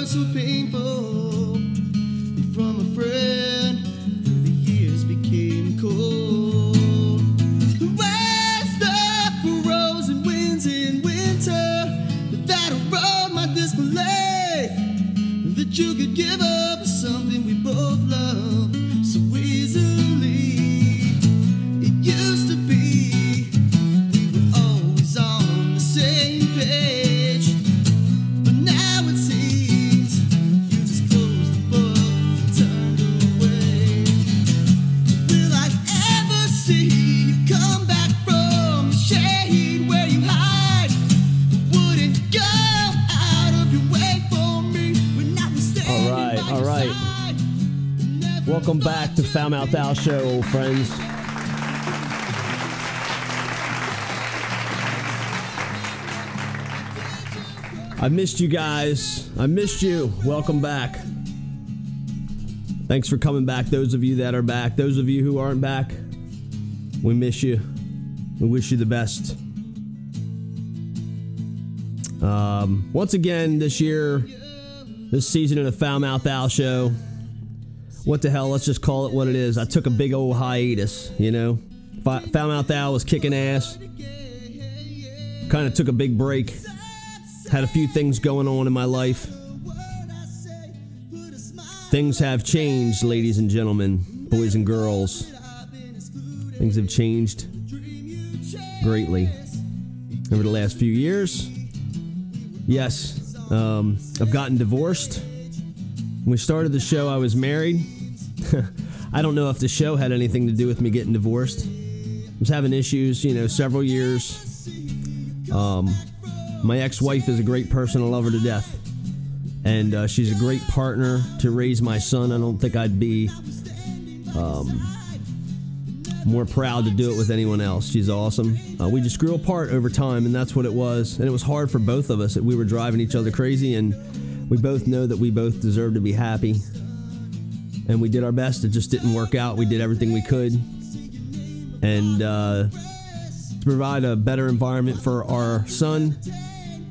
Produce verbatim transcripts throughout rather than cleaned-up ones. word so painful. And from a friend through the years became cold. The west of frozen winds in winter, but that erode my disbelief that you could give up something we both love so easily. It used to be welcome back to Foul Mouth Al Show, old friends. I missed you guys. I missed you. Welcome back. Thanks for coming back, those of you that are back. Those of you who aren't back, we miss you. We wish you the best. Um, once again, this year, this season of the Foul Mouth Al Show, what the hell, let's just call it what it is. I took a big old hiatus, you know. Found out that I was kicking ass. Kind of took a big break. Had a few things going on in my life. Things have changed, ladies and gentlemen, boys and girls. Things have changed greatly over the last few years. Yes, um, I've gotten divorced. When we started the show, I was married. I don't know if the show had anything to do with me getting divorced. I was having issues, you know, several years. Um, my ex-wife is a great person. I love her to death. And uh, she's a great partner to raise my son. I don't think I'd be um, more proud to do it with anyone else. She's awesome. Uh, we just grew apart over time, and that's what it was. And it was hard for both of us. We were driving each other crazy, and we both know that we both deserve to be happy, and we did our best. It just didn't work out. We did everything we could, and uh, to provide a better environment for our son,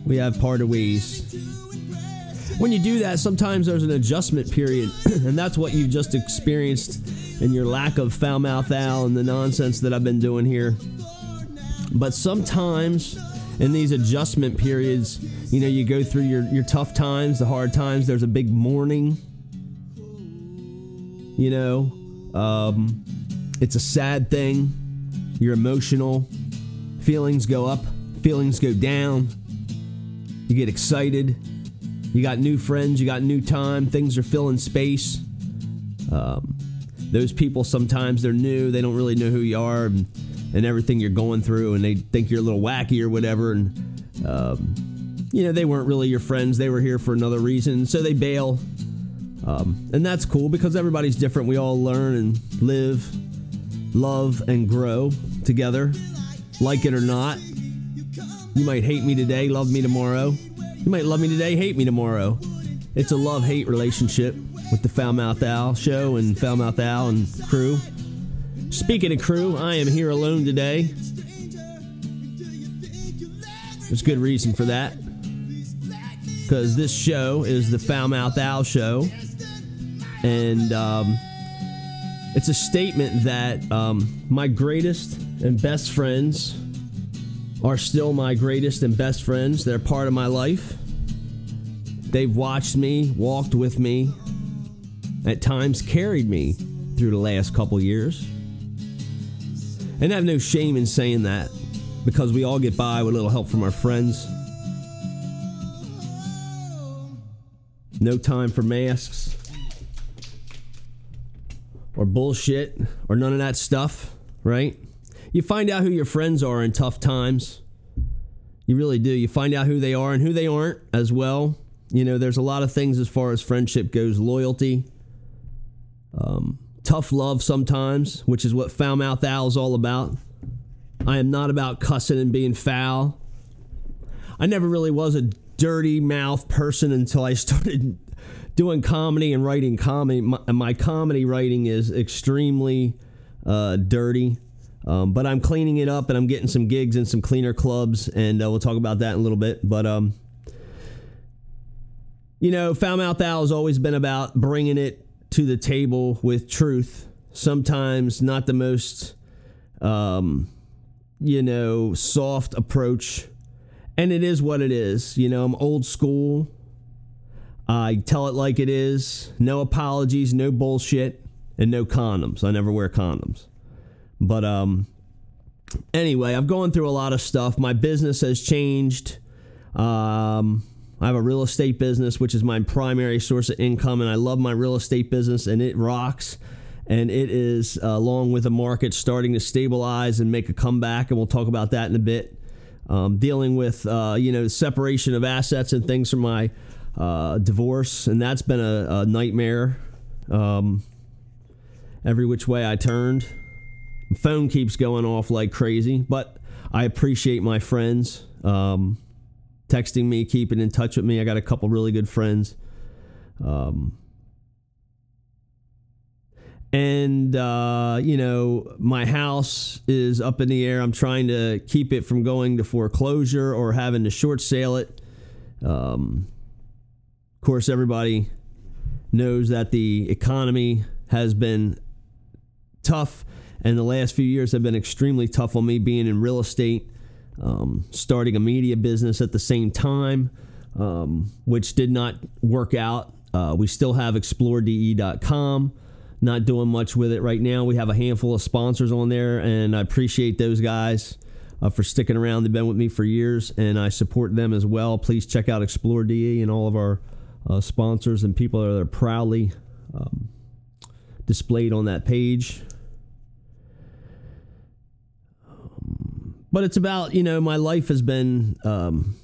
we have parted ways. When you do that, sometimes there's an adjustment period, and that's what you've just experienced in your lack of Foul Mouth Al and the nonsense that I've been doing here. But sometimes in these adjustment periods, you know, you go through your, your tough times, the hard times. There's a big mourning. You know, um, it's a sad thing. You're emotional. Feelings go up. Feelings go down. You get excited. You got new friends. You got new time. Things are filling space. Um, those people, sometimes they're new. They don't really know who you are. And, and everything you're going through, and they think you're a little wacky or whatever, and um, you know, they weren't really your friends. They were here for another reason, so they bail, um, and that's cool, because everybody's different. We all learn and live, love, and grow together, like it or not. You might hate me today, love me tomorrow. You might love me today, hate me tomorrow. It's a love-hate relationship with the Foul Mouth Al Show and Foul Mouth Al and crew. Speaking of crew, I am here alone today. There's good reason for that, because this show is the Foul Mouth Al Show, and um, it's a statement that um, my greatest and best friends are still my greatest and best friends. They're part of my life. They've watched me, walked with me, at times carried me through the last couple years. And I have no shame in saying that, because we all get by with a little help from our friends. No time for masks or bullshit or none of that stuff, right? You find out who your friends are in tough times. You really do. You find out who they are and who they aren't as well. You know, there's a lot of things as far as friendship goes. Loyalty. Um... Tough love sometimes, which is what Foul Mouth Al is all about. I am not about cussing and being foul. I never really was a dirty mouth person until I started doing comedy and writing comedy. My, my comedy writing is extremely uh, dirty, um, but I'm cleaning it up, and I'm getting some gigs in some cleaner clubs, and uh, we'll talk about that in a little bit. But um, You know, Foul Mouth Al has always been about bringing it to the table with truth. Sometimes not the most, um, you know, soft approach. And it is what it is. You know, I'm old school. I tell it like it is. No apologies, no bullshit, and no condoms. I never wear condoms. But um, anyway, I've gone through a lot of stuff. My business has changed. Um, I have a real estate business, which is my primary source of income, and I love my real estate business, and it rocks. And it is, uh, along with the market, starting to stabilize and make a comeback, and we'll talk about that in a bit. Um, dealing with, uh, you know, separation of assets and things from my uh, divorce, and that's been a, a nightmare. Um, every which way I turned. My phone keeps going off like crazy, but I appreciate my friends um, texting me, keeping in touch with me. I got a couple really good friends. Um And, uh, you know, my house is up in the air. I'm trying to keep it from going to foreclosure or having to short sale it. Um, of course, everybody knows that the economy has been tough, and the last few years have been extremely tough on me, being in real estate, um, starting a media business at the same time, um, which did not work out. Uh, we still have explore d e dot com. Not doing much with it right now. We have a handful of sponsors on there, and I appreciate those guys uh, for sticking around. They've been with me for years, and I support them as well. Please check out Explore D E and all of our uh, sponsors and people that are proudly um, displayed on that page. Um, but it's about, you know, my life has been um,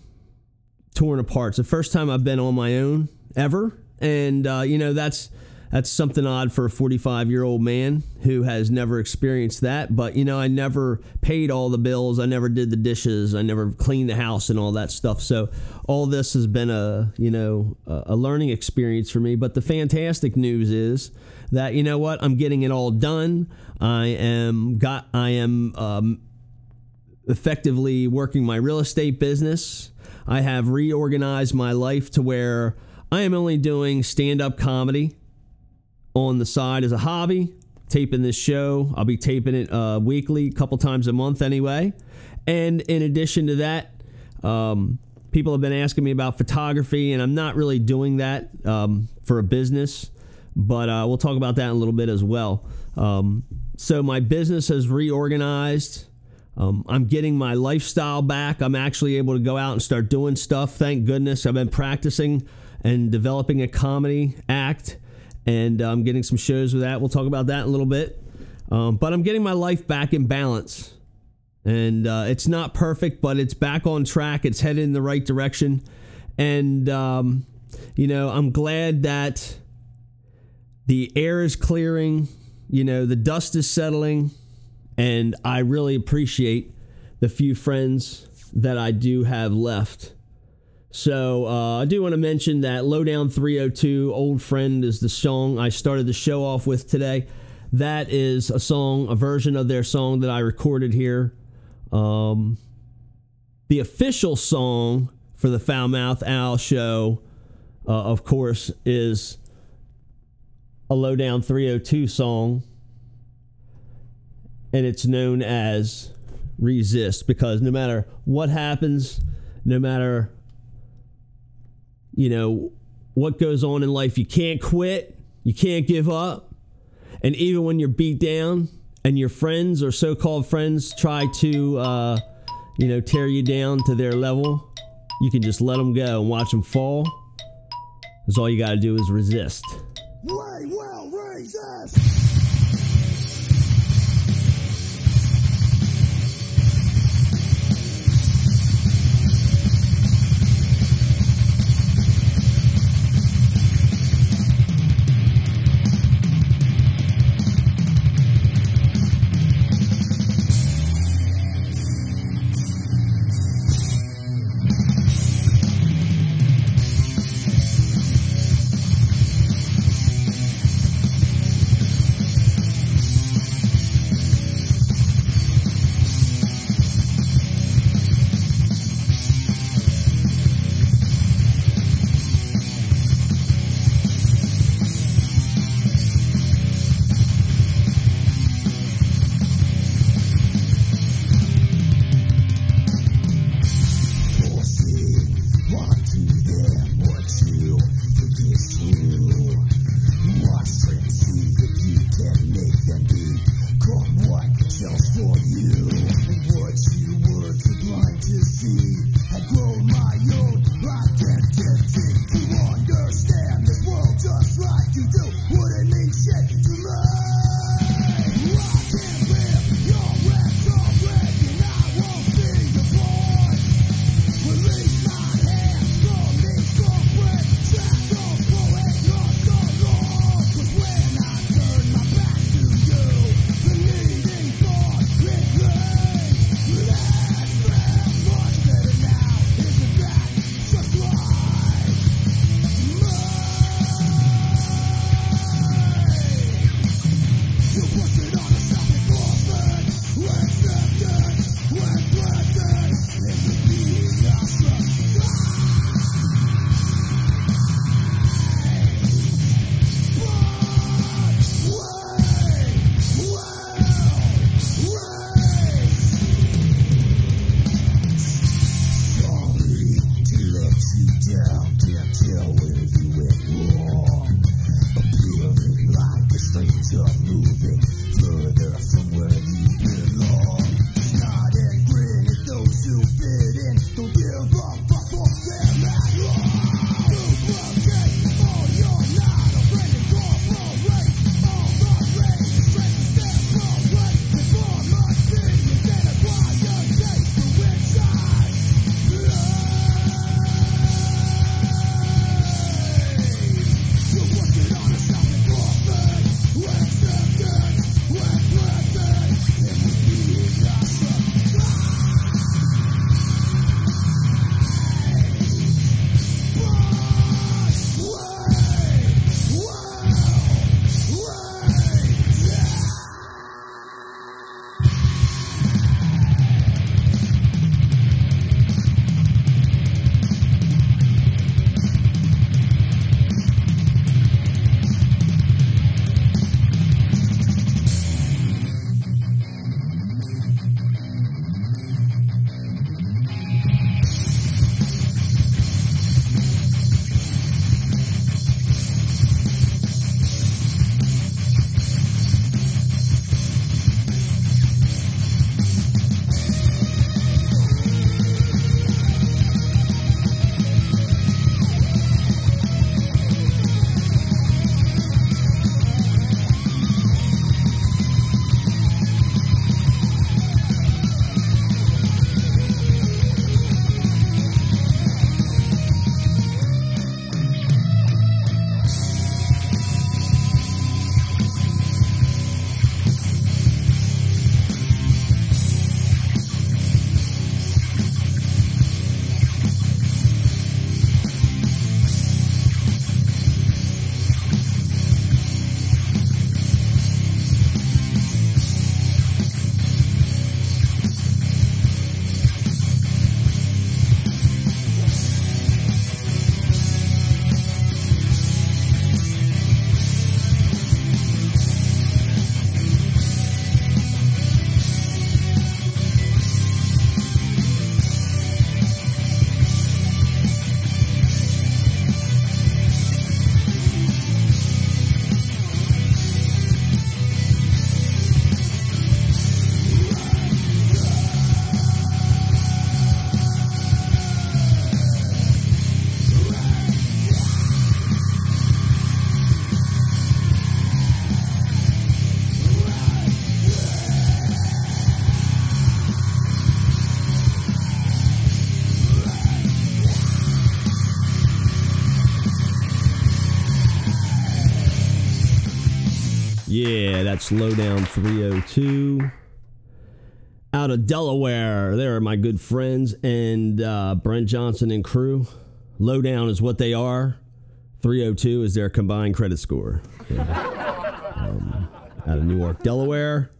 torn apart. It's the first time I've been on my own ever, and, uh, you know, that's... That's something odd for a forty-five-year-old man who has never experienced that. But, you know, I never paid all the bills. I never did the dishes. I never cleaned the house and all that stuff. So all this has been a, you know, a learning experience for me. But the fantastic news is that, you know what, I'm getting it all done. I am got. I am um, effectively working my real estate business. I have reorganized my life to where I am only doing stand-up comedy on the side as a hobby, taping this show. I'll be taping it uh, weekly, a couple times a month anyway. And in addition to that, um, people have been asking me about photography, and I'm not really doing that um, for a business, but uh, we'll talk about that in a little bit as well. Um, so my business has reorganized. Um, I'm getting my lifestyle back. I'm actually able to go out and start doing stuff. Thank goodness. I've been practicing and developing a comedy act, and I'm um, getting some shows with that. We'll talk about that in a little bit. Um, but I'm getting my life back in balance. And uh, it's not perfect, but it's back on track. It's headed in the right direction. And, um, you know, I'm glad that the air is clearing. You know, the dust is settling. And I really appreciate the few friends that I do have left. So uh, I do want to mention that Lowdown three oh two, Old Friend, is the song I started the show off with today. That is a song, a version of their song that I recorded here. Um, the official song for the Foul Mouth Al show, uh, of course, is a Lowdown three oh two song. And it's known as Resist, because no matter what happens, no matter... you know, what goes on in life, you can't quit, you can't give up. And even when you're beat down and your friends or so-called friends try to, uh, you know, tear you down to their level, you can just let them go and watch them fall. Because all you got to do is resist. We will resist! you're moving further from where you belong. Start and bring it, those who fit in. Don't give up, fuck off them at all. Those will get all your night. I'm bringing all all right, all my way. Straight steps all right. Before my sins, and I want your day for which I love. We're working on a side. Yeah, that's Lowdown three oh two out of Delaware. There are my good friends and uh, Brent Johnson and crew. Lowdown is what they are. three oh two is their combined credit score. Yeah. um, out of Newark, Delaware.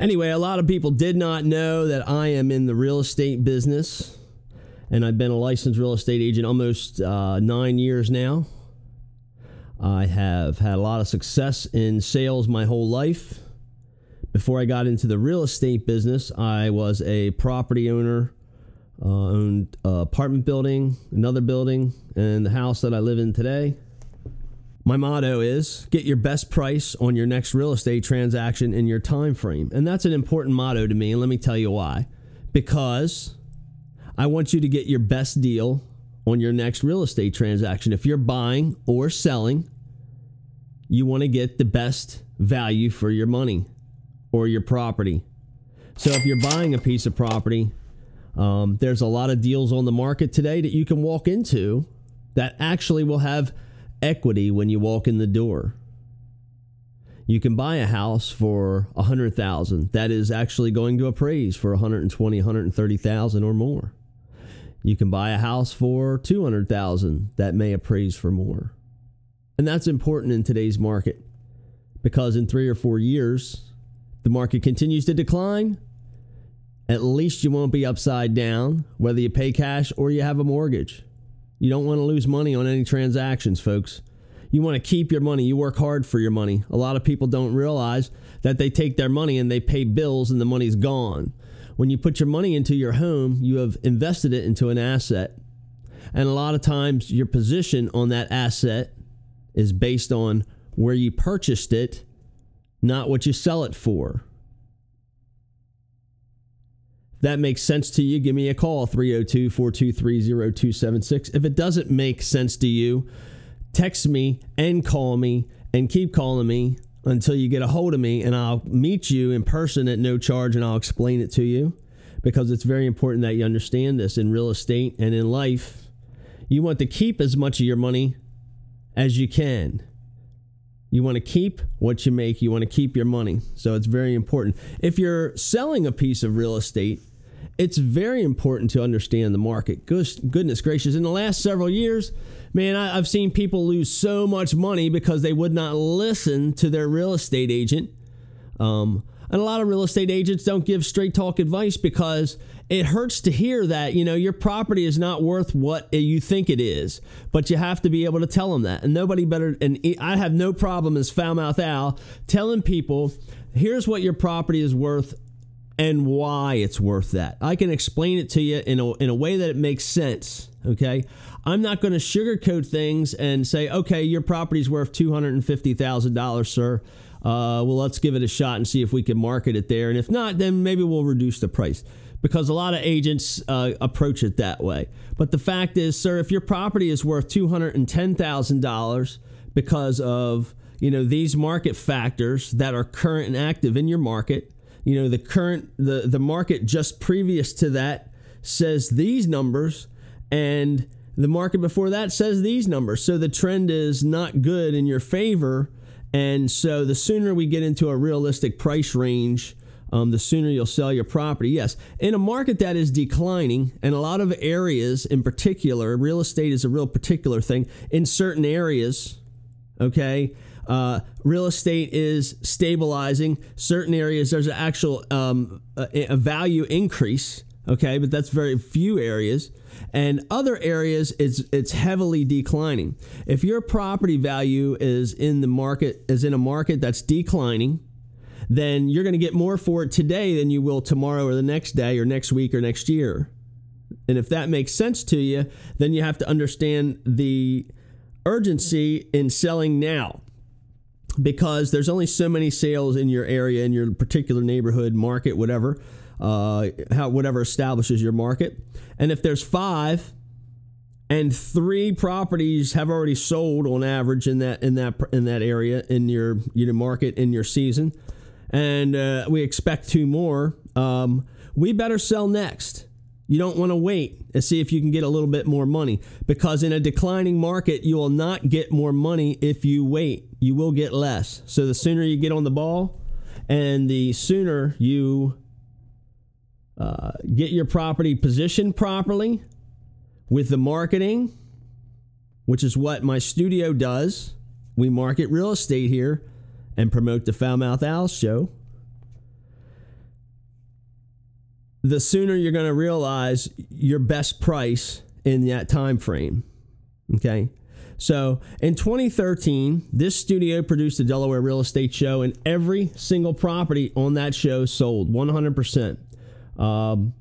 Anyway, a lot of people did not know that I am in the real estate business, and I've been a licensed real estate agent almost uh, nine years now. I have had a lot of success in sales my whole life. Before I got into the real estate business, I was a property owner, uh, owned an apartment building, another building, and the house that I live in today. My motto is, get your best price on your next real estate transaction in your time frame. And that's an important motto to me, and let me tell you why. Because I want you to get your best deal on your next real estate transaction. If you're buying or selling, you want to get the best value for your money or your property. So if you're buying a piece of property, um, there's a lot of deals on the market today that you can walk into that actually will have equity when you walk in the door. You can buy a house for one hundred thousand dollars that is actually going to appraise for one hundred twenty thousand dollars, one hundred thirty thousand dollars or more. You can buy a house for two hundred thousand dollars that may appraise for more. And that's important in today's market, because in three or four years, the market continues to decline. At least you won't be upside down, whether you pay cash or you have a mortgage. You don't want to lose money on any transactions, folks. You want to keep your money. You work hard for your money. A lot of people don't realize that they take their money and they pay bills and the money's gone. When you put your money into your home, you have invested it into an asset. And a lot of times your position on that asset is based on where you purchased it not what you sell it for. If that makes sense to you, give me a call, three oh two, four two three, oh two seven six. If it doesn't make sense to you, text me and call me and keep calling me until you get a hold of me, and I'll meet you in person at no charge, and I'll explain it to you, because it's very important that you understand this in real estate and in life. You want to keep as much of your money as you can. You want to keep what you make. You want to keep your money. So it's very important. If you're selling a piece of real estate, it's very important to understand the market. Goodness gracious. In the last several years, man, I've seen people lose so much money because they would not listen to their real estate agent. Um, and a lot of real estate agents don't give straight talk advice because it hurts to hear that, you know, your property is not worth what you think it is, but you have to be able to tell them that. And nobody better, and I have no problem as Foul Mouth Al telling people, here's what your property is worth and why it's worth that. I can explain it to you in a, in a way that it makes sense, okay? I'm not going to sugarcoat things and say, okay, your property's worth two hundred fifty thousand dollars, sir. Uh, well, let's give it a shot and see if we can market it there. And if not, then maybe we'll reduce the price. Because a lot of agents uh, approach it that way. But the fact is, sir, if your property is worth two hundred ten thousand dollars because of, you know, these market factors that are current and active in your market, you know, the current, the, the market just previous to that says these numbers, and the market before that says these numbers. So the trend is not good in your favor. And so the sooner we get into a realistic price range, Um, the sooner you'll sell your property. Yes, in a market that is declining, and a lot of areas in particular, real estate is a real particular thing. In certain areas, okay, uh, real estate is stabilizing. Certain areas, there's an actual um, a, a value increase, okay, but that's very few areas. And other areas, it's it's heavily declining. If your property value is in the market, is in a market that's declining, then you're going to get more for it today than you will tomorrow or the next day or next week or next year. And if that makes sense to you, then you have to understand the urgency in selling now, because there's only so many sales in your area, in your particular neighborhood, market, whatever, uh, how whatever establishes your market. And if there's five and three properties have already sold on average in that in that in that area, in your your market, in your season, and uh, we expect two more, um, we better sell next. You don't want to wait and see if you can get a little bit more money, because in a declining market, you will not get more money if you wait. You will get less. So the sooner you get on the ball and the sooner you uh, get your property positioned properly with the marketing, which is what my studio does. We market real estate here and promote the Foul Mouth Al show. The sooner you're going to realize your best price in that time frame. Okay, so in twenty thirteen, this studio produced the Delaware Real Estate Show, and every single property on that show sold one hundred percent. Um,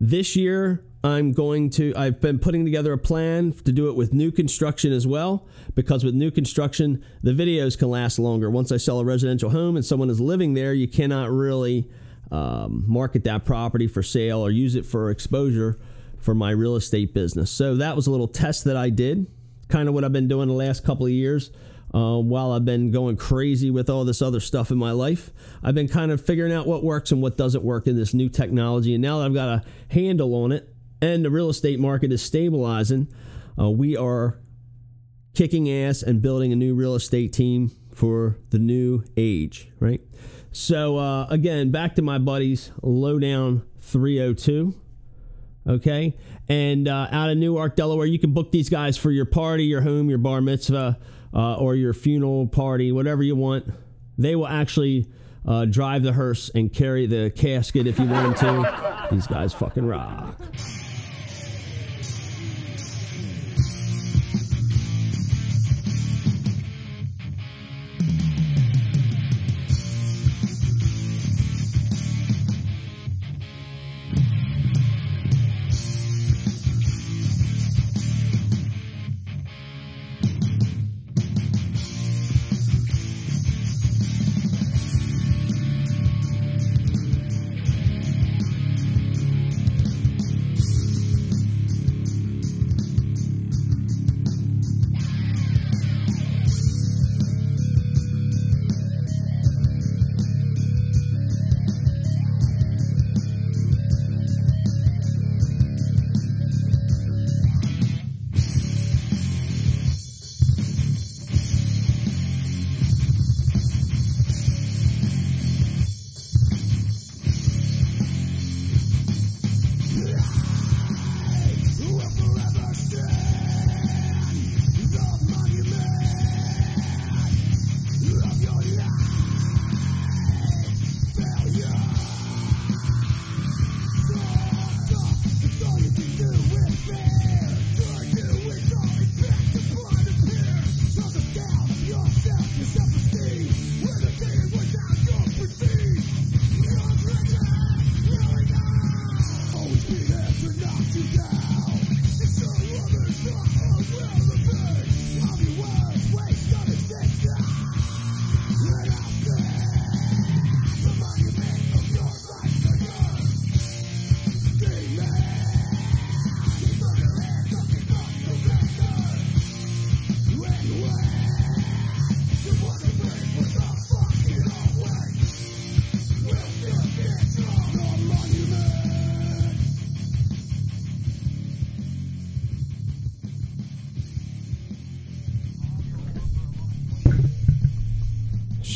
this year, I'm going to. I've been putting together a plan to do it with new construction as well, because with new construction, the videos can last longer. Once I sell a residential home and someone is living there, you cannot really um, market that property for sale or use it for exposure for my real estate business. So that was a little test that I did, kind of what I've been doing the last couple of years. Uh, while I've been going crazy with all this other stuff in my life, I've been kind of figuring out what works and what doesn't work in this new technology. And now that I've got a handle on it, and the real estate market is stabilizing, Uh, we are kicking ass and building a new real estate team for the new age, right? So, uh, again, back to my buddies, Lowdown three oh two, okay? And uh, out of Newark, Delaware, you can book these guys for your party, your home, your bar mitzvah, uh, or your funeral party, whatever you want. They will actually uh, drive the hearse and carry the casket if you want them to. These guys fucking rock.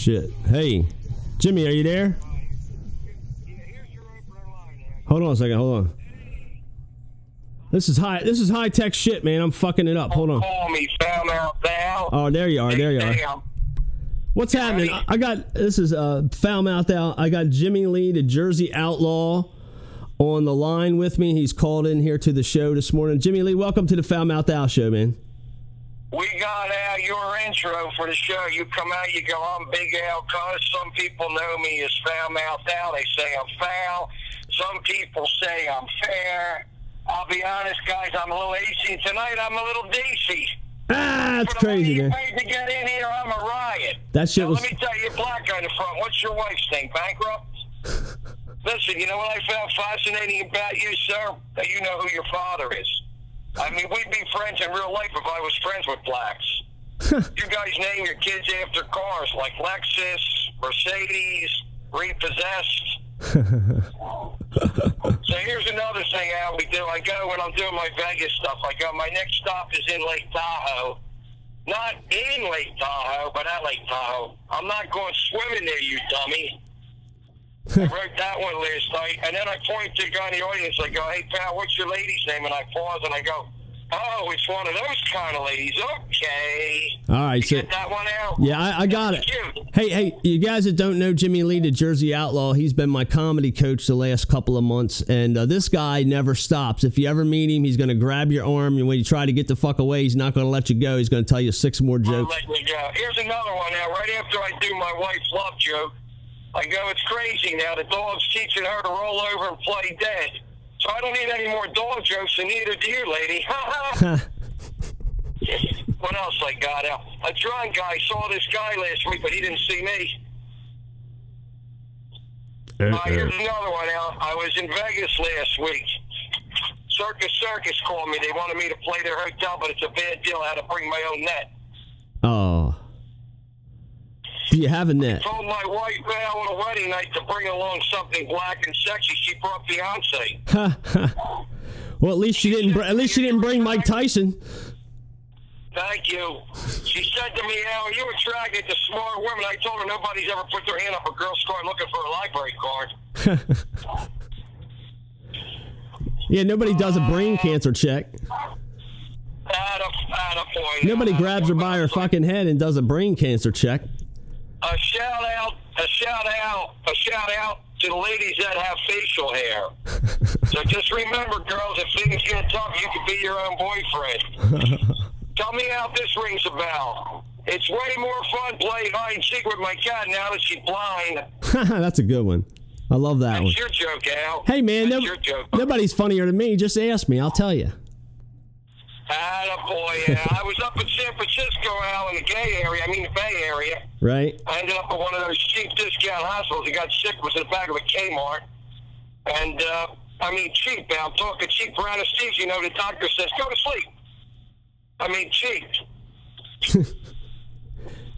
shit. Hey, Jimmy, are you there? Hold on a second. Hold on. This is high. This is high tech shit, man. I'm fucking it up. Hold on. Call me Foul Mouth Al. Oh, there you are. There you are. What's happening? I got this is uh, Foul Mouth Al. I got Jimmy Lee, the Jersey Outlaw, on the line with me. He's called in here to the show this morning. Jimmy Lee, welcome to the Foul Mouth Al show, man. We got Al, your intro for the show. You come out, you go, I'm Big Al, cause some people know me as Foul Mouth Al. They say I'm foul. Some people say I'm fair. I'll be honest, guys, I'm a little A C. Tonight, I'm a little D C. Ah, that's crazy, man. Paid to get in here, I'm a riot. That shit now, was... Let me tell you, black guy in the front, what's your wife's name, bankrupt? Listen, you know what I found fascinating about you, sir? That you know who your father is. I mean, we'd be friends in real life if I was friends with blacks. You guys name your kids after cars like Lexus, Mercedes, Repossessed. So here's another thing, Al, we do. I go when I'm doing my Vegas stuff. I go, my next stop is in Lake Tahoe. Not in Lake Tahoe, but at Lake Tahoe. I'm not going swimming there, you dummy. I wrote that one last night, and then I point to a guy in the audience. I go, hey, pal, what's your lady's name? And I pause, and I go, oh, it's one of those kind of ladies. Okay. All right. So, get that one out. Yeah, I, I got it. Cute. Hey, hey, you guys that don't know Jimmy Lee, the Jersey Outlaw, he's been my comedy coach the last couple of months, and uh, this guy never stops. If you ever meet him, he's going to grab your arm, and when you try to get the fuck away, he's not going to let you go. He's going to tell you six more jokes. I'll let you go. Here's another one now. Right after I do my wife's love joke, I go, it's crazy now. The dog's teaching her to roll over and play dead. So I don't need any more dog jokes, and neither do you, lady. What else I got out? A drunk guy saw this guy last week, but he didn't see me. Uh-uh. Uh, here's another one out. I was in Vegas last week. Circus Circus called me. They wanted me to play their hotel, but it's a bad deal. I had to bring my own net. Oh. Do you have a net? I told my wife now on a wedding night to bring along something black and sexy. She brought Beyonce. Well, at least she, she didn't. Br- at least she didn't bring Mike Tyson. Thank you. She said to me, "Al, are you attracted to smart women?" I told her nobody's ever put their hand up a girl's card looking for a library card. Yeah, nobody does a brain cancer check. At a, at a point, nobody grabs her by her fucking head and does a brain cancer check. A shout out, a shout out, a shout out to the ladies that have facial hair. So just remember, girls, if things get tough, you can be your own boyfriend. Tell me how this rings a bell. It's way more fun playing hide and seek with my cat now that she's blind. That's a good one. I love that That's one. That's your joke, Al. Hey, man, no, your joke. Nobody's funnier than me. Just ask me. I'll tell you. Attaboy, yeah. I was up in San Francisco, Al, in the gay area, I mean the Bay Area. Right. I ended up at one of those cheap discount hospitals. I got sick, was in the back of a Kmart. And, uh, I mean, cheap, Al. I'm talking cheap for anesthesia. You know, the doctor says, go to sleep. I mean, cheap.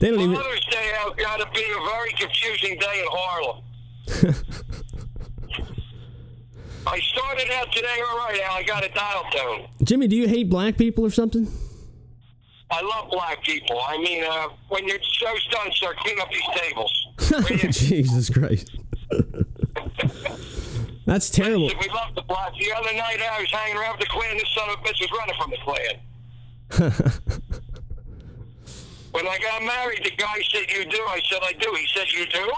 They don't even... Mother's Day, Al, got to be a very confusing day in Harlem. I started out today all right, Al. I got a dial tone. Jimmy, do you hate black people or something? I love black people. I mean, uh, when your show's done, sir, clean up these tables. Jesus Christ. That's terrible. We love the black. The other night, I was hanging around with the Klan. This son of a bitch was running from the Klan. When I got married, the guy said, you do? I said, I do. He said, you do?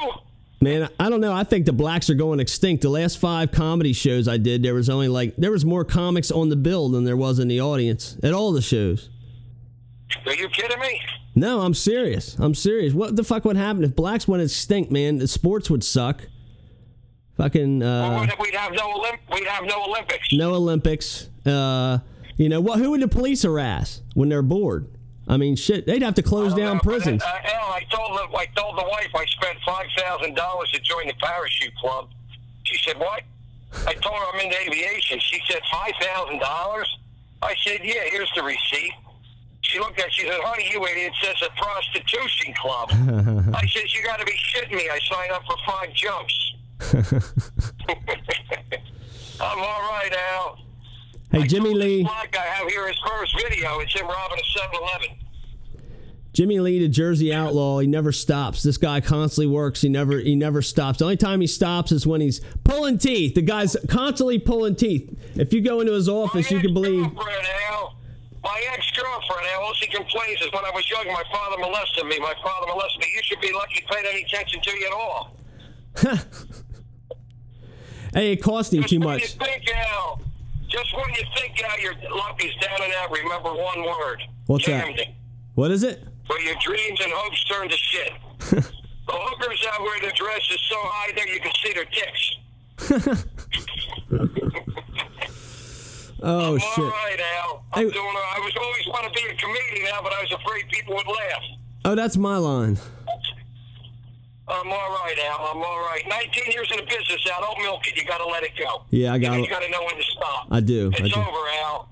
Man, I don't know. I think the blacks are going extinct. The last five comedy shows I did, there was only like, there was more comics on the bill than there was in the audience at all the shows. Are you kidding me? No, I'm serious. I'm serious. What the fuck would happen if blacks went extinct, man? The sports would suck. Fucking, uh... Well, we'd have no Olymp- we'd have no Olympics. No Olympics. Uh, you know, what? Who would the police harass when they're bored? I mean, shit, they'd have to close down know, prisons. But, uh, Al, I told, the, I told the wife I spent five thousand dollars to join the parachute club. She said, what? I told her I'm into aviation. She said, five thousand dollars? I said, yeah, here's the receipt. She looked at it, she said, honey, you idiot, it says a prostitution club. I said, you got to be shitting me. I signed up for five jumps. I'm all right, Al. Hey, Jimmy Lee. The black guy have here his first video. It's him robbing a seven eleven. Jimmy Lee to Jersey Outlaw, he never stops. This guy constantly works. He never he never stops. The only time he stops is when he's pulling teeth. The guy's constantly pulling teeth. If you go into his office, my you can believe. Al, my ex-girlfriend, Al, all she complains is when I was young, my father molested me. My father molested me. You should be lucky he paid any attention to you at all. Hey, it cost him too much. Just when you think, Al, just when you think, Al, your lumpy's down and out, remember one word. What's Jammed that? Him. What is it? Where your dreams and hopes turn to shit. The hookers out where their dress is so high there you can see their dicks. Oh, I'm shit. All right, Al. I'm hey. doing all right. I was always wanted to be a comedian, Al, but I was afraid people would laugh. Oh, that's my line. I'm all right, Al. I'm all right. nineteen years in the business, Al. Don't milk it. You got to let it go. Yeah, I got it. You got to know when to stop. I do. It's I do. over, Al.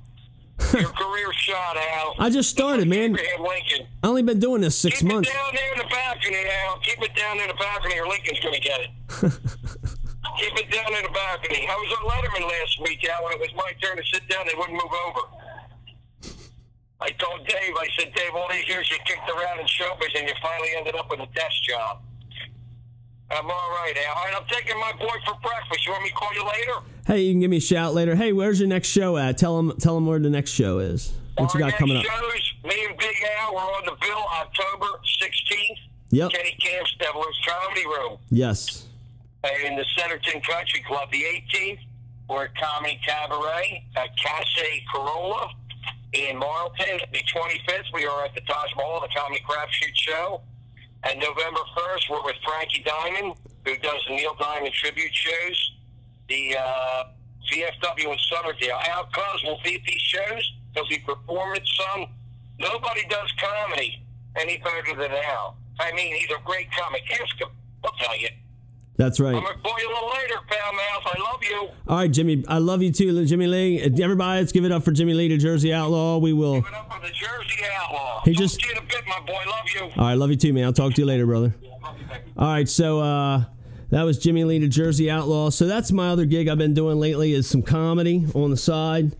Your career shot, Al. I just started, man. Lincoln. I only been doing this six Keep months. Keep it down there in the balcony, Al. Keep it down there in the balcony, or Lincoln's going to get it. Keep it down in the balcony. I was on Letterman last week, Al, when it was my turn to sit down. They wouldn't move over. I told Dave, I said, Dave, all these years you kicked around in showbiz, and you finally ended up with a desk job. I'm all right, Al. All right, I'm taking my boy for breakfast. You want me to call you later? Hey, you can give me a shout later. Hey, where's your next show at? Tell them, tell them where the next show is. What Our you got coming up? Shows, me and Big Al, we're on the bill October sixteenth. Yep. Kenny Camp's Devil's Comedy Room. Yes. And the Centering Country Club. The eighteenth, we're at Comedy Cabaret at Casa Corolla in Marlton. The twenty-fifth, we are at the Taj Mahal, the Comedy Crapshoot Show. And November first, we're with Frankie Diamond, who does the Neil Diamond tribute shows, the uh, V F W in Summerdale. Al Cuz will lead these shows because he performed at some. Nobody does comedy any better than Al. I mean, he's a great comic. Ask him. I'll tell you. That's right. I'm going to call you a little later, pal, Mouth. I love you. All right, Jimmy. I love you, too, Jimmy Lee. Everybody, let's give it up for Jimmy Lee to Jersey Outlaw. We will. Give it up for the Jersey Outlaw. He talk just... to you in a bit, my boy. Love you. All right, love you, too, man. I'll talk to you later, brother. Yeah, love you, baby. All right, so uh, that was Jimmy Lee to Jersey Outlaw. So that's my other gig I've been doing lately is some comedy on the side.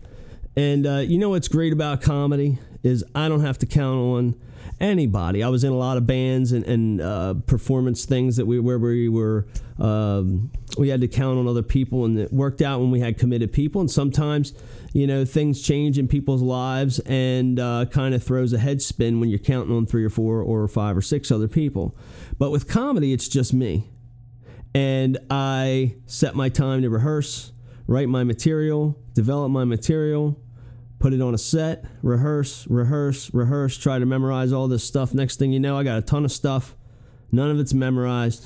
And uh, you know what's great about comedy is I don't have to count on anybody. I was in a lot of bands and, and uh, performance things that we where we were um, we had to count on other people, and it worked out when we had committed people. And sometimes, you know, things change in people's lives and uh, kind of throws a head spin when you're counting on three or four or five or six other people. But with comedy, it's just me, and I set my time to rehearse, write my material, develop my material, put it on a set, rehearse, rehearse, rehearse, try to memorize all this stuff. Next thing you know, I got a ton of stuff. None of it's memorized.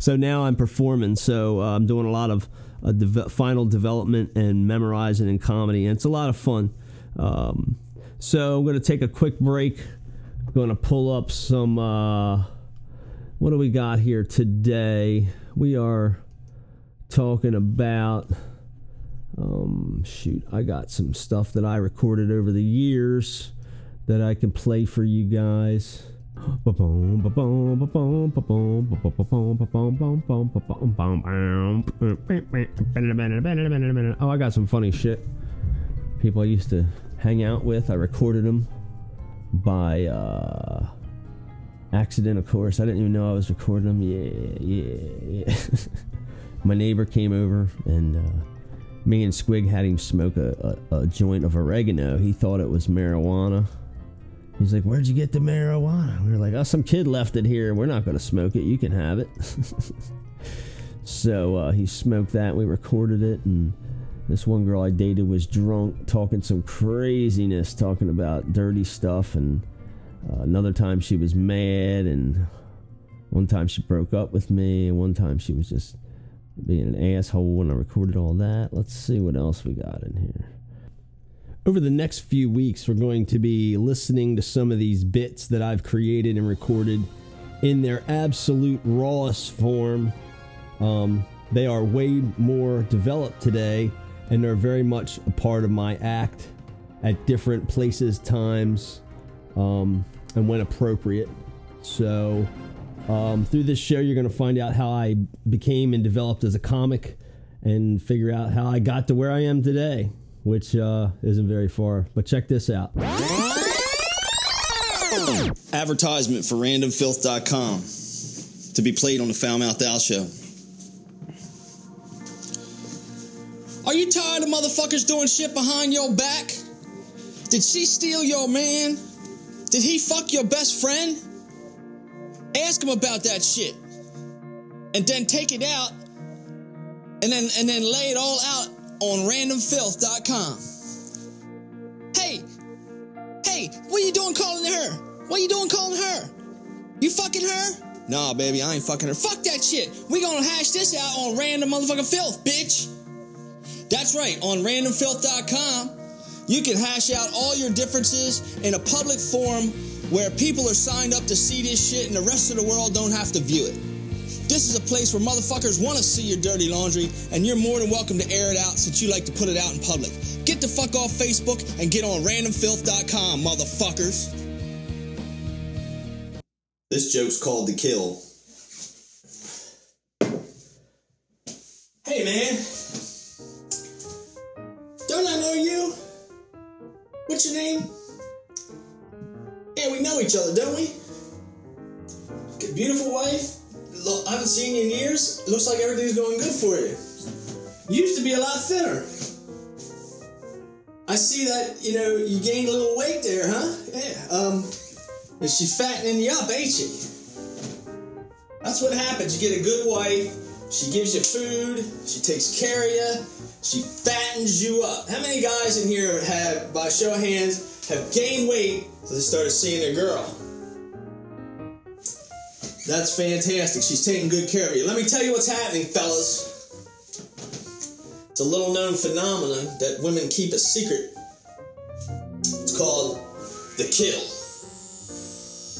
So now I'm performing. So uh, I'm doing a lot of uh, de- final development and memorizing in comedy. And it's a lot of fun. Um, so I'm going to take a quick break. I'm going to pull up some... Uh, what do we got here today? We are talking about... Um, shoot, I got some stuff that I recorded over the years that I can play for you guys. Oh, I got some funny shit. People I used to hang out with, I recorded them by uh, accident, of course. I didn't even know I was recording them. Yeah, yeah, yeah. My neighbor came over and... Uh, Me and Squig had him smoke a, a, a joint of oregano. He thought it was marijuana. He's like, "Where'd you get the marijuana?" We were like, "Oh, some kid left it here. We're not going to smoke it. You can have it." So uh, he smoked that. We recorded it. And this one girl I dated was drunk, talking some craziness, talking about dirty stuff. And uh, another time she was mad. And one time she broke up with me. And one time she was just... being an asshole, and I recorded all that. Let's see what else we got in here. Over the next few weeks, we're going to be listening to some of these bits that I've created and recorded in their absolute rawest form. Um, they are way more developed today, and they're very much a part of my act at different places, times, um, and when appropriate. So... Um, through this show, you're going to find out how I became and developed as a comic and figure out how I got to where I am today, which uh, isn't very far. But check this out. Advertisement for random filth dot com to be played on the Foul Mouth Al show. Are you tired of motherfuckers doing shit behind your back? Did she steal your man? Did he fuck your best friend? Ask him about that shit. And then take it out and then and then lay it all out on random filth dot com. Hey, hey, what are you doing calling her? What are you doing calling her? You fucking her? Nah, baby, I ain't fucking her. Fuck that shit. We gonna hash this out on random motherfucking filth, bitch. That's right, on random filth dot com. You can hash out all your differences in a public forum where people are signed up to see this shit and the rest of the world don't have to view it. This is a place where motherfuckers want to see your dirty laundry, and you're more than welcome to air it out since you like to put it out in public. Get the fuck off Facebook and get on random filth dot com, motherfuckers. This joke's called The Kill. Hey, man. Don't I know you? What's your name? Yeah, we know each other, don't we? Good, beautiful wife. Look, I haven't seen you in years. Looks like everything's going good for you. You used to be a lot thinner. I see that, you know, you gained a little weight there, huh? Yeah. Um, and she fattening you up, ain't she? That's what happens. You get a good wife. She gives you food. She takes care of you. She fattens you up. How many guys in here have, by show of hands, have gained weight so they started seeing their girl? That's fantastic. She's taking good care of you. Let me tell you what's happening, fellas. It's a little-known phenomenon that women keep a secret. It's called the kill.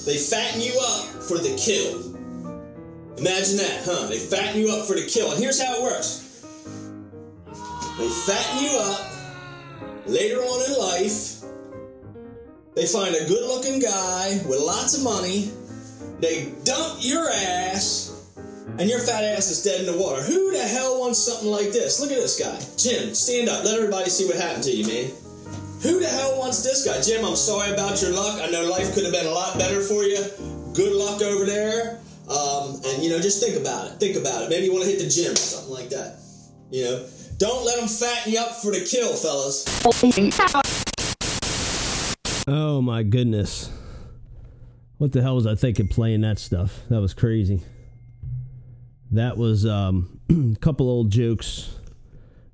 They fatten you up for the kill. Imagine that, huh? They fatten you up for the kill. And here's how it works. They fatten you up. Later on in life, they find a good-looking guy with lots of money. They dump your ass, and your fat ass is dead in the water. Who the hell wants something like this? Look at this guy. Jim, stand up. Let everybody see what happened to you, man. Who the hell wants this guy? Jim, I'm sorry about your luck. I know life could have been a lot better for you. Good luck over there. Um, and, you know, just think about it. Think about it. Maybe you want to hit the gym or something like that. You know? Don't let them fatten you up for the kill, fellas. Oh, my goodness. What the hell was I thinking playing that stuff? That was crazy. That was um, a couple old jokes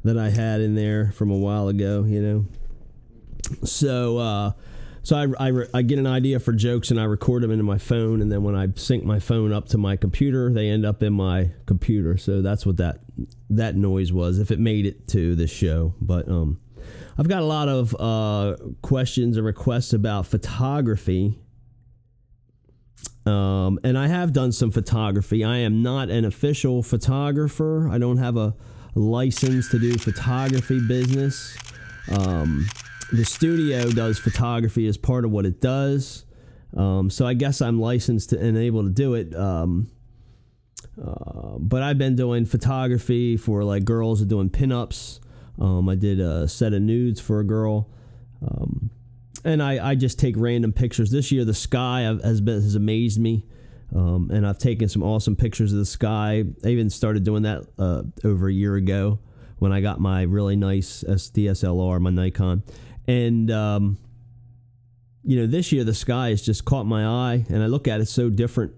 that I had in there from a while ago, you know. So uh, so I, I, I get an idea for jokes, and I record them into my phone, and then when I sync my phone up to my computer, they end up in my computer. So that's what that that noise was, if it made it to the show. But um, I've got a lot of uh, questions and requests about photography. Um, and I have done some photography. I am not an official photographer. I don't have a license to do photography business. Um, the studio does photography as part of what it does. Um, so I guess I'm licensed to, and able to do it. Um, uh, but I've been doing photography for like girls that are doing pinups. Um, I did a set of nudes for a girl. Um, And I, I just take random pictures. This year, the sky has been, has amazed me. Um, and I've taken some awesome pictures of the sky. I even started doing that uh, over a year ago when I got my really nice D S L R, my Nikon. And, um, you know, this year the sky has just caught my eye. And I look at it so different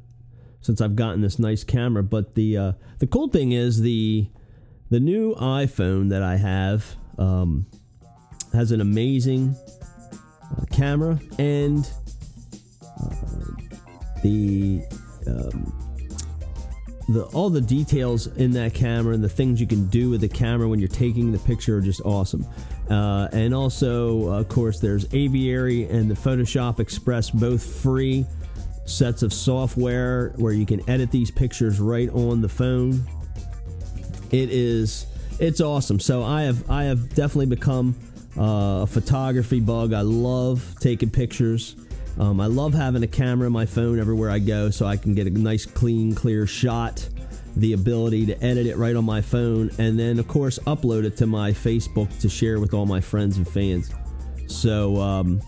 since I've gotten this nice camera. But the uh, the cool thing is the, the new iPhone that I have um, has an amazing Uh, camera, and uh, the um, the all the details in that camera and the things you can do with the camera when you're taking the picture are just awesome. Uh, and also, uh, of course, there's Aviary and the Photoshop Express, both free sets of software where you can edit these pictures right on the phone. It is, it's awesome. So I have, I have definitely become Uh, a photography bug. I love taking pictures. Um, I love having a camera in my phone everywhere I go so I can get a nice, clean, clear shot. The ability to edit it right on my phone and then, of course, upload it to my Facebook to share with all my friends and fans. So, um,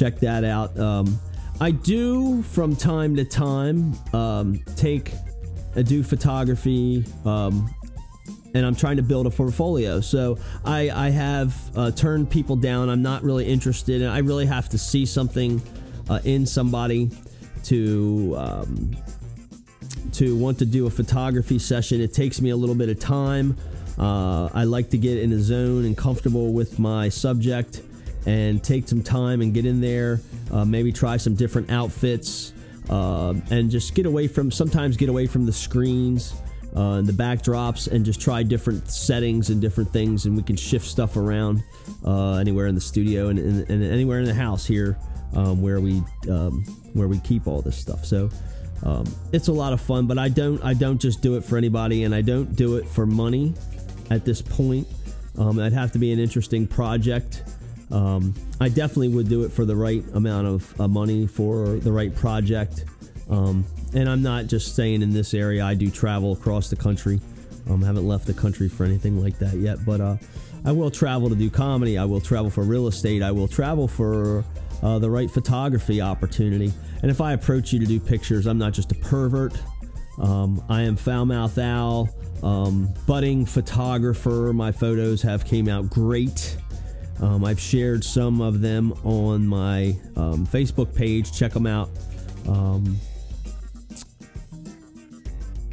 check that out. Um, I do from time to time um, take I do photography, um, and I'm trying to build a portfolio. So I, I have uh, turned people down. I'm not really interested, and I really have to see something uh, in somebody to um, to want to do a photography session. It takes me a little bit of time. Uh, I like to get in a zone and comfortable with my subject and take some time and get in there, uh, maybe try some different outfits, uh, and just get away from, sometimes get away from the screens uh, and the backdrops and just try different settings and different things, and we can shift stuff around uh, anywhere in the studio and, and, and anywhere in the house here um, where we um, where we keep all this stuff. So um, it's a lot of fun, but I don't I don't just do it for anybody, and I don't do it for money at this point. Um, that'd have to be an interesting project. Um, I definitely would do it for the right amount of uh, money for the right project. Um, and I'm not just staying in this area. I do travel across the country. Um, I haven't left the country for anything like that yet, but uh, I will travel to do comedy. I will travel for real estate. I will travel for uh, the right photography opportunity. And if I approach you to do pictures, I'm not just a pervert. Um, I am Foul Mouth Al, um, budding photographer. My photos have came out great. Um, I've shared some of them on my um, Facebook page. Check them out. Um,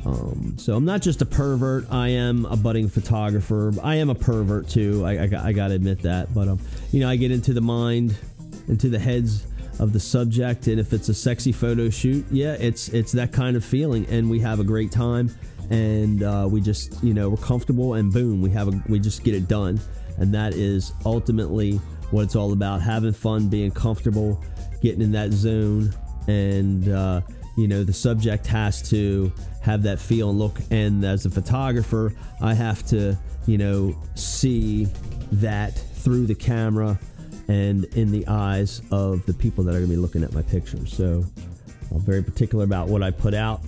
um, so I'm not just a pervert. I am a budding photographer. I am a pervert too. I, I, I gotta admit that. But um, you know, I get into the mind, into the heads of the subject, and if it's a sexy photo shoot, yeah, it's it's that kind of feeling, and we have a great time, and uh, we just, you know, we're comfortable, and boom, we have a, we just get it done. And that is ultimately what it's all about: having fun, being comfortable, getting in that zone, and uh, you know, the subject has to have that feel and look. And as a photographer, I have to, you know, see that through the camera and in the eyes of the people that are going to be looking at my pictures. So I'm very particular about what I put out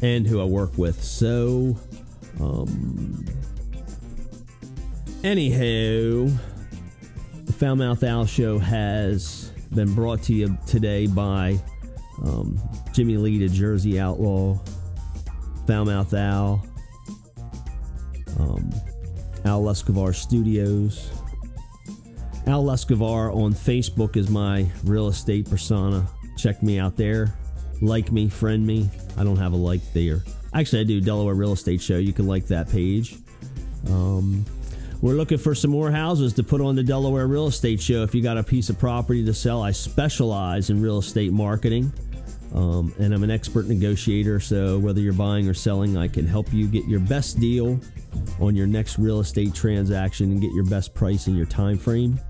and who I work with. So, um, anywho, the Foul Mouth Al Show has been brought to you today by um, Jimmy Lee, the Jersey Outlaw, Foul Mouth Al, um, Al Escobar Studios. Al Escobar on Facebook is my real estate persona. Check me out there. Like me, friend me. I don't have a like there. Actually, I do. Delaware Real Estate Show. You can like that page. Um, we're looking for some more houses to put on the Delaware Real Estate Show. If you got a piece of property to sell, I specialize in real estate marketing. Um, and I'm an expert negotiator. So whether you're buying or selling, I can help you get your best deal on your next real estate transaction and get your best price in your time frame.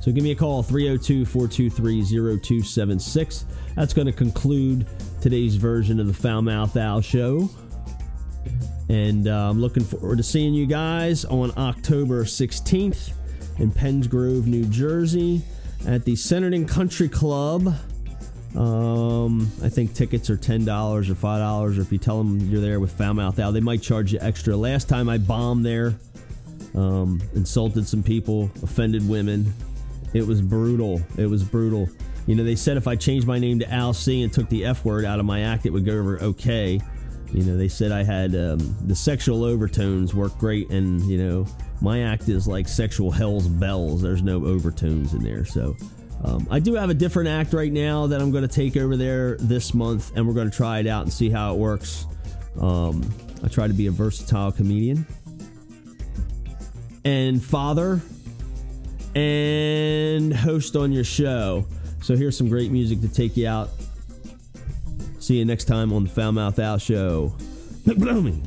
So give me a call, three oh two, four two three, oh two seven six. That's going to conclude today's version of the Foul Mouth Al Show. And uh, I'm looking forward to seeing you guys on October sixteenth in Penns Grove, New Jersey at the Centering Country Club. Um, I think tickets are ten dollars or five dollars, or if you tell them you're there with Foul Mouth Al, they might charge you extra. Last time I bombed there, um, insulted some people, offended women. It was brutal. It was brutal. You know, they said if I changed my name to Al C and took the F word out of my act, it would go over okay. You know, they said I had, um, the sexual overtones work great, and, you know, my act is like sexual hell's bells. There's no overtones in there, so... Um, I do have a different act right now that I'm going to take over there this month, and we're going to try it out and see how it works. Um, I try to be a versatile comedian and father and host on your show. So here's some great music to take you out. See you next time on the Foul Mouth Al Show. Blow me.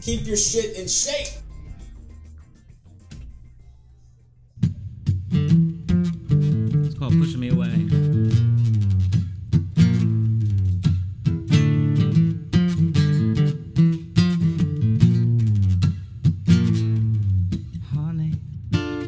Keep your shit in shape. Pushing Me Away. Honey,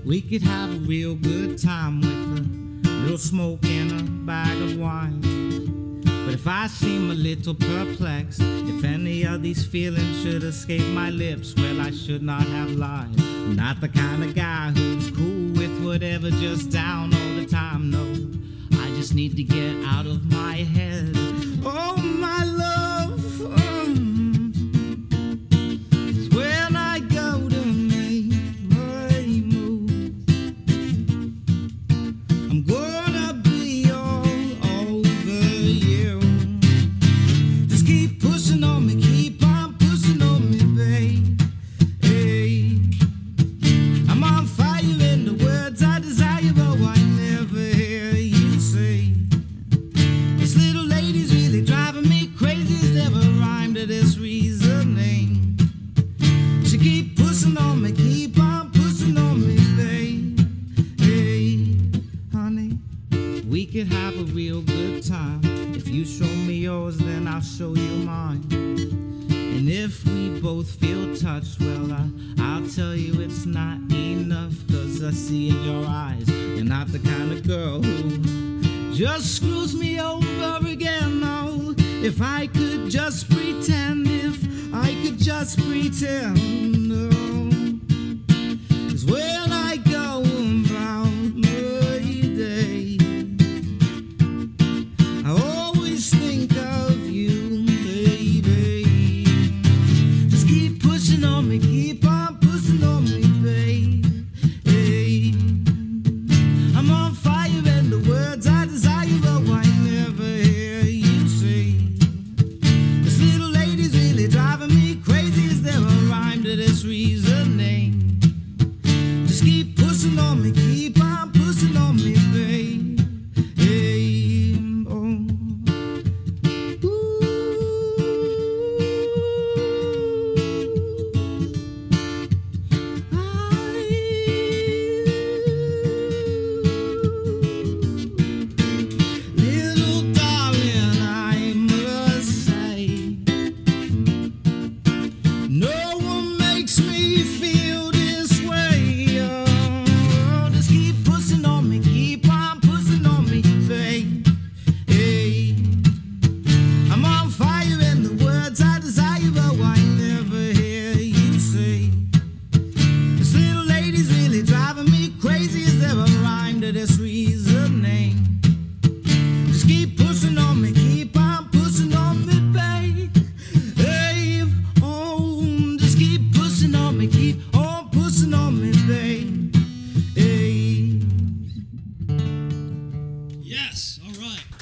we could have a real good time with a little smoke and a bag of wine. But if I seem a little perplexed, if any of these feelings should escape my lips, well, I should not have lied. I'm not the kind of guy who's cool with whatever just down all the time, no. I just need to get out of my head. Oh, my love, um, it's when I go to make my move. I'm gonna be all over you. Just keep pushing on me, keep on pushing on me, babe. Hey, I'm on fire in the words I desire, but I never hear you say. These little ladies really driving me crazy. It's never rhymed to this reasoning. She keep pushing on me, keep on pushing on me, babe. Hey, honey, we could have a real good time. If you show me yours, then I'll show you mine. And if we both feel touched, well, I, I'll tell you it's not enough. Cause I see in your eyes, you're not the kind of girl who just screws me over again. No, if I could just pretend, if I could just pretend, no. Cause when I go about my day, I always think of you, baby. Just keep pushing on me, keep on pushing on me, babe. Hey, I'm on fire and the words I desire, but I never hear you say. This little lady's really driving me crazy. Is there a rhyme to this reasoning? Just keep pushing on me, keep on pushing on me, babe. Hey, oh. Little darling, I must say, no one makes me feel this way. Oh, just keep pushing on me, keep on pushing on me, babe. Hey, I'm on fire and the words I desire, but I never hear you say. This little lady's really driving me crazy. Is there a rhyme to this reasoning? Just keep pushing on me, keep on pushing on me, babe. Hey, oh, just keep pushing on me, keep on pushing on me, babe. Hey. Yes, all right.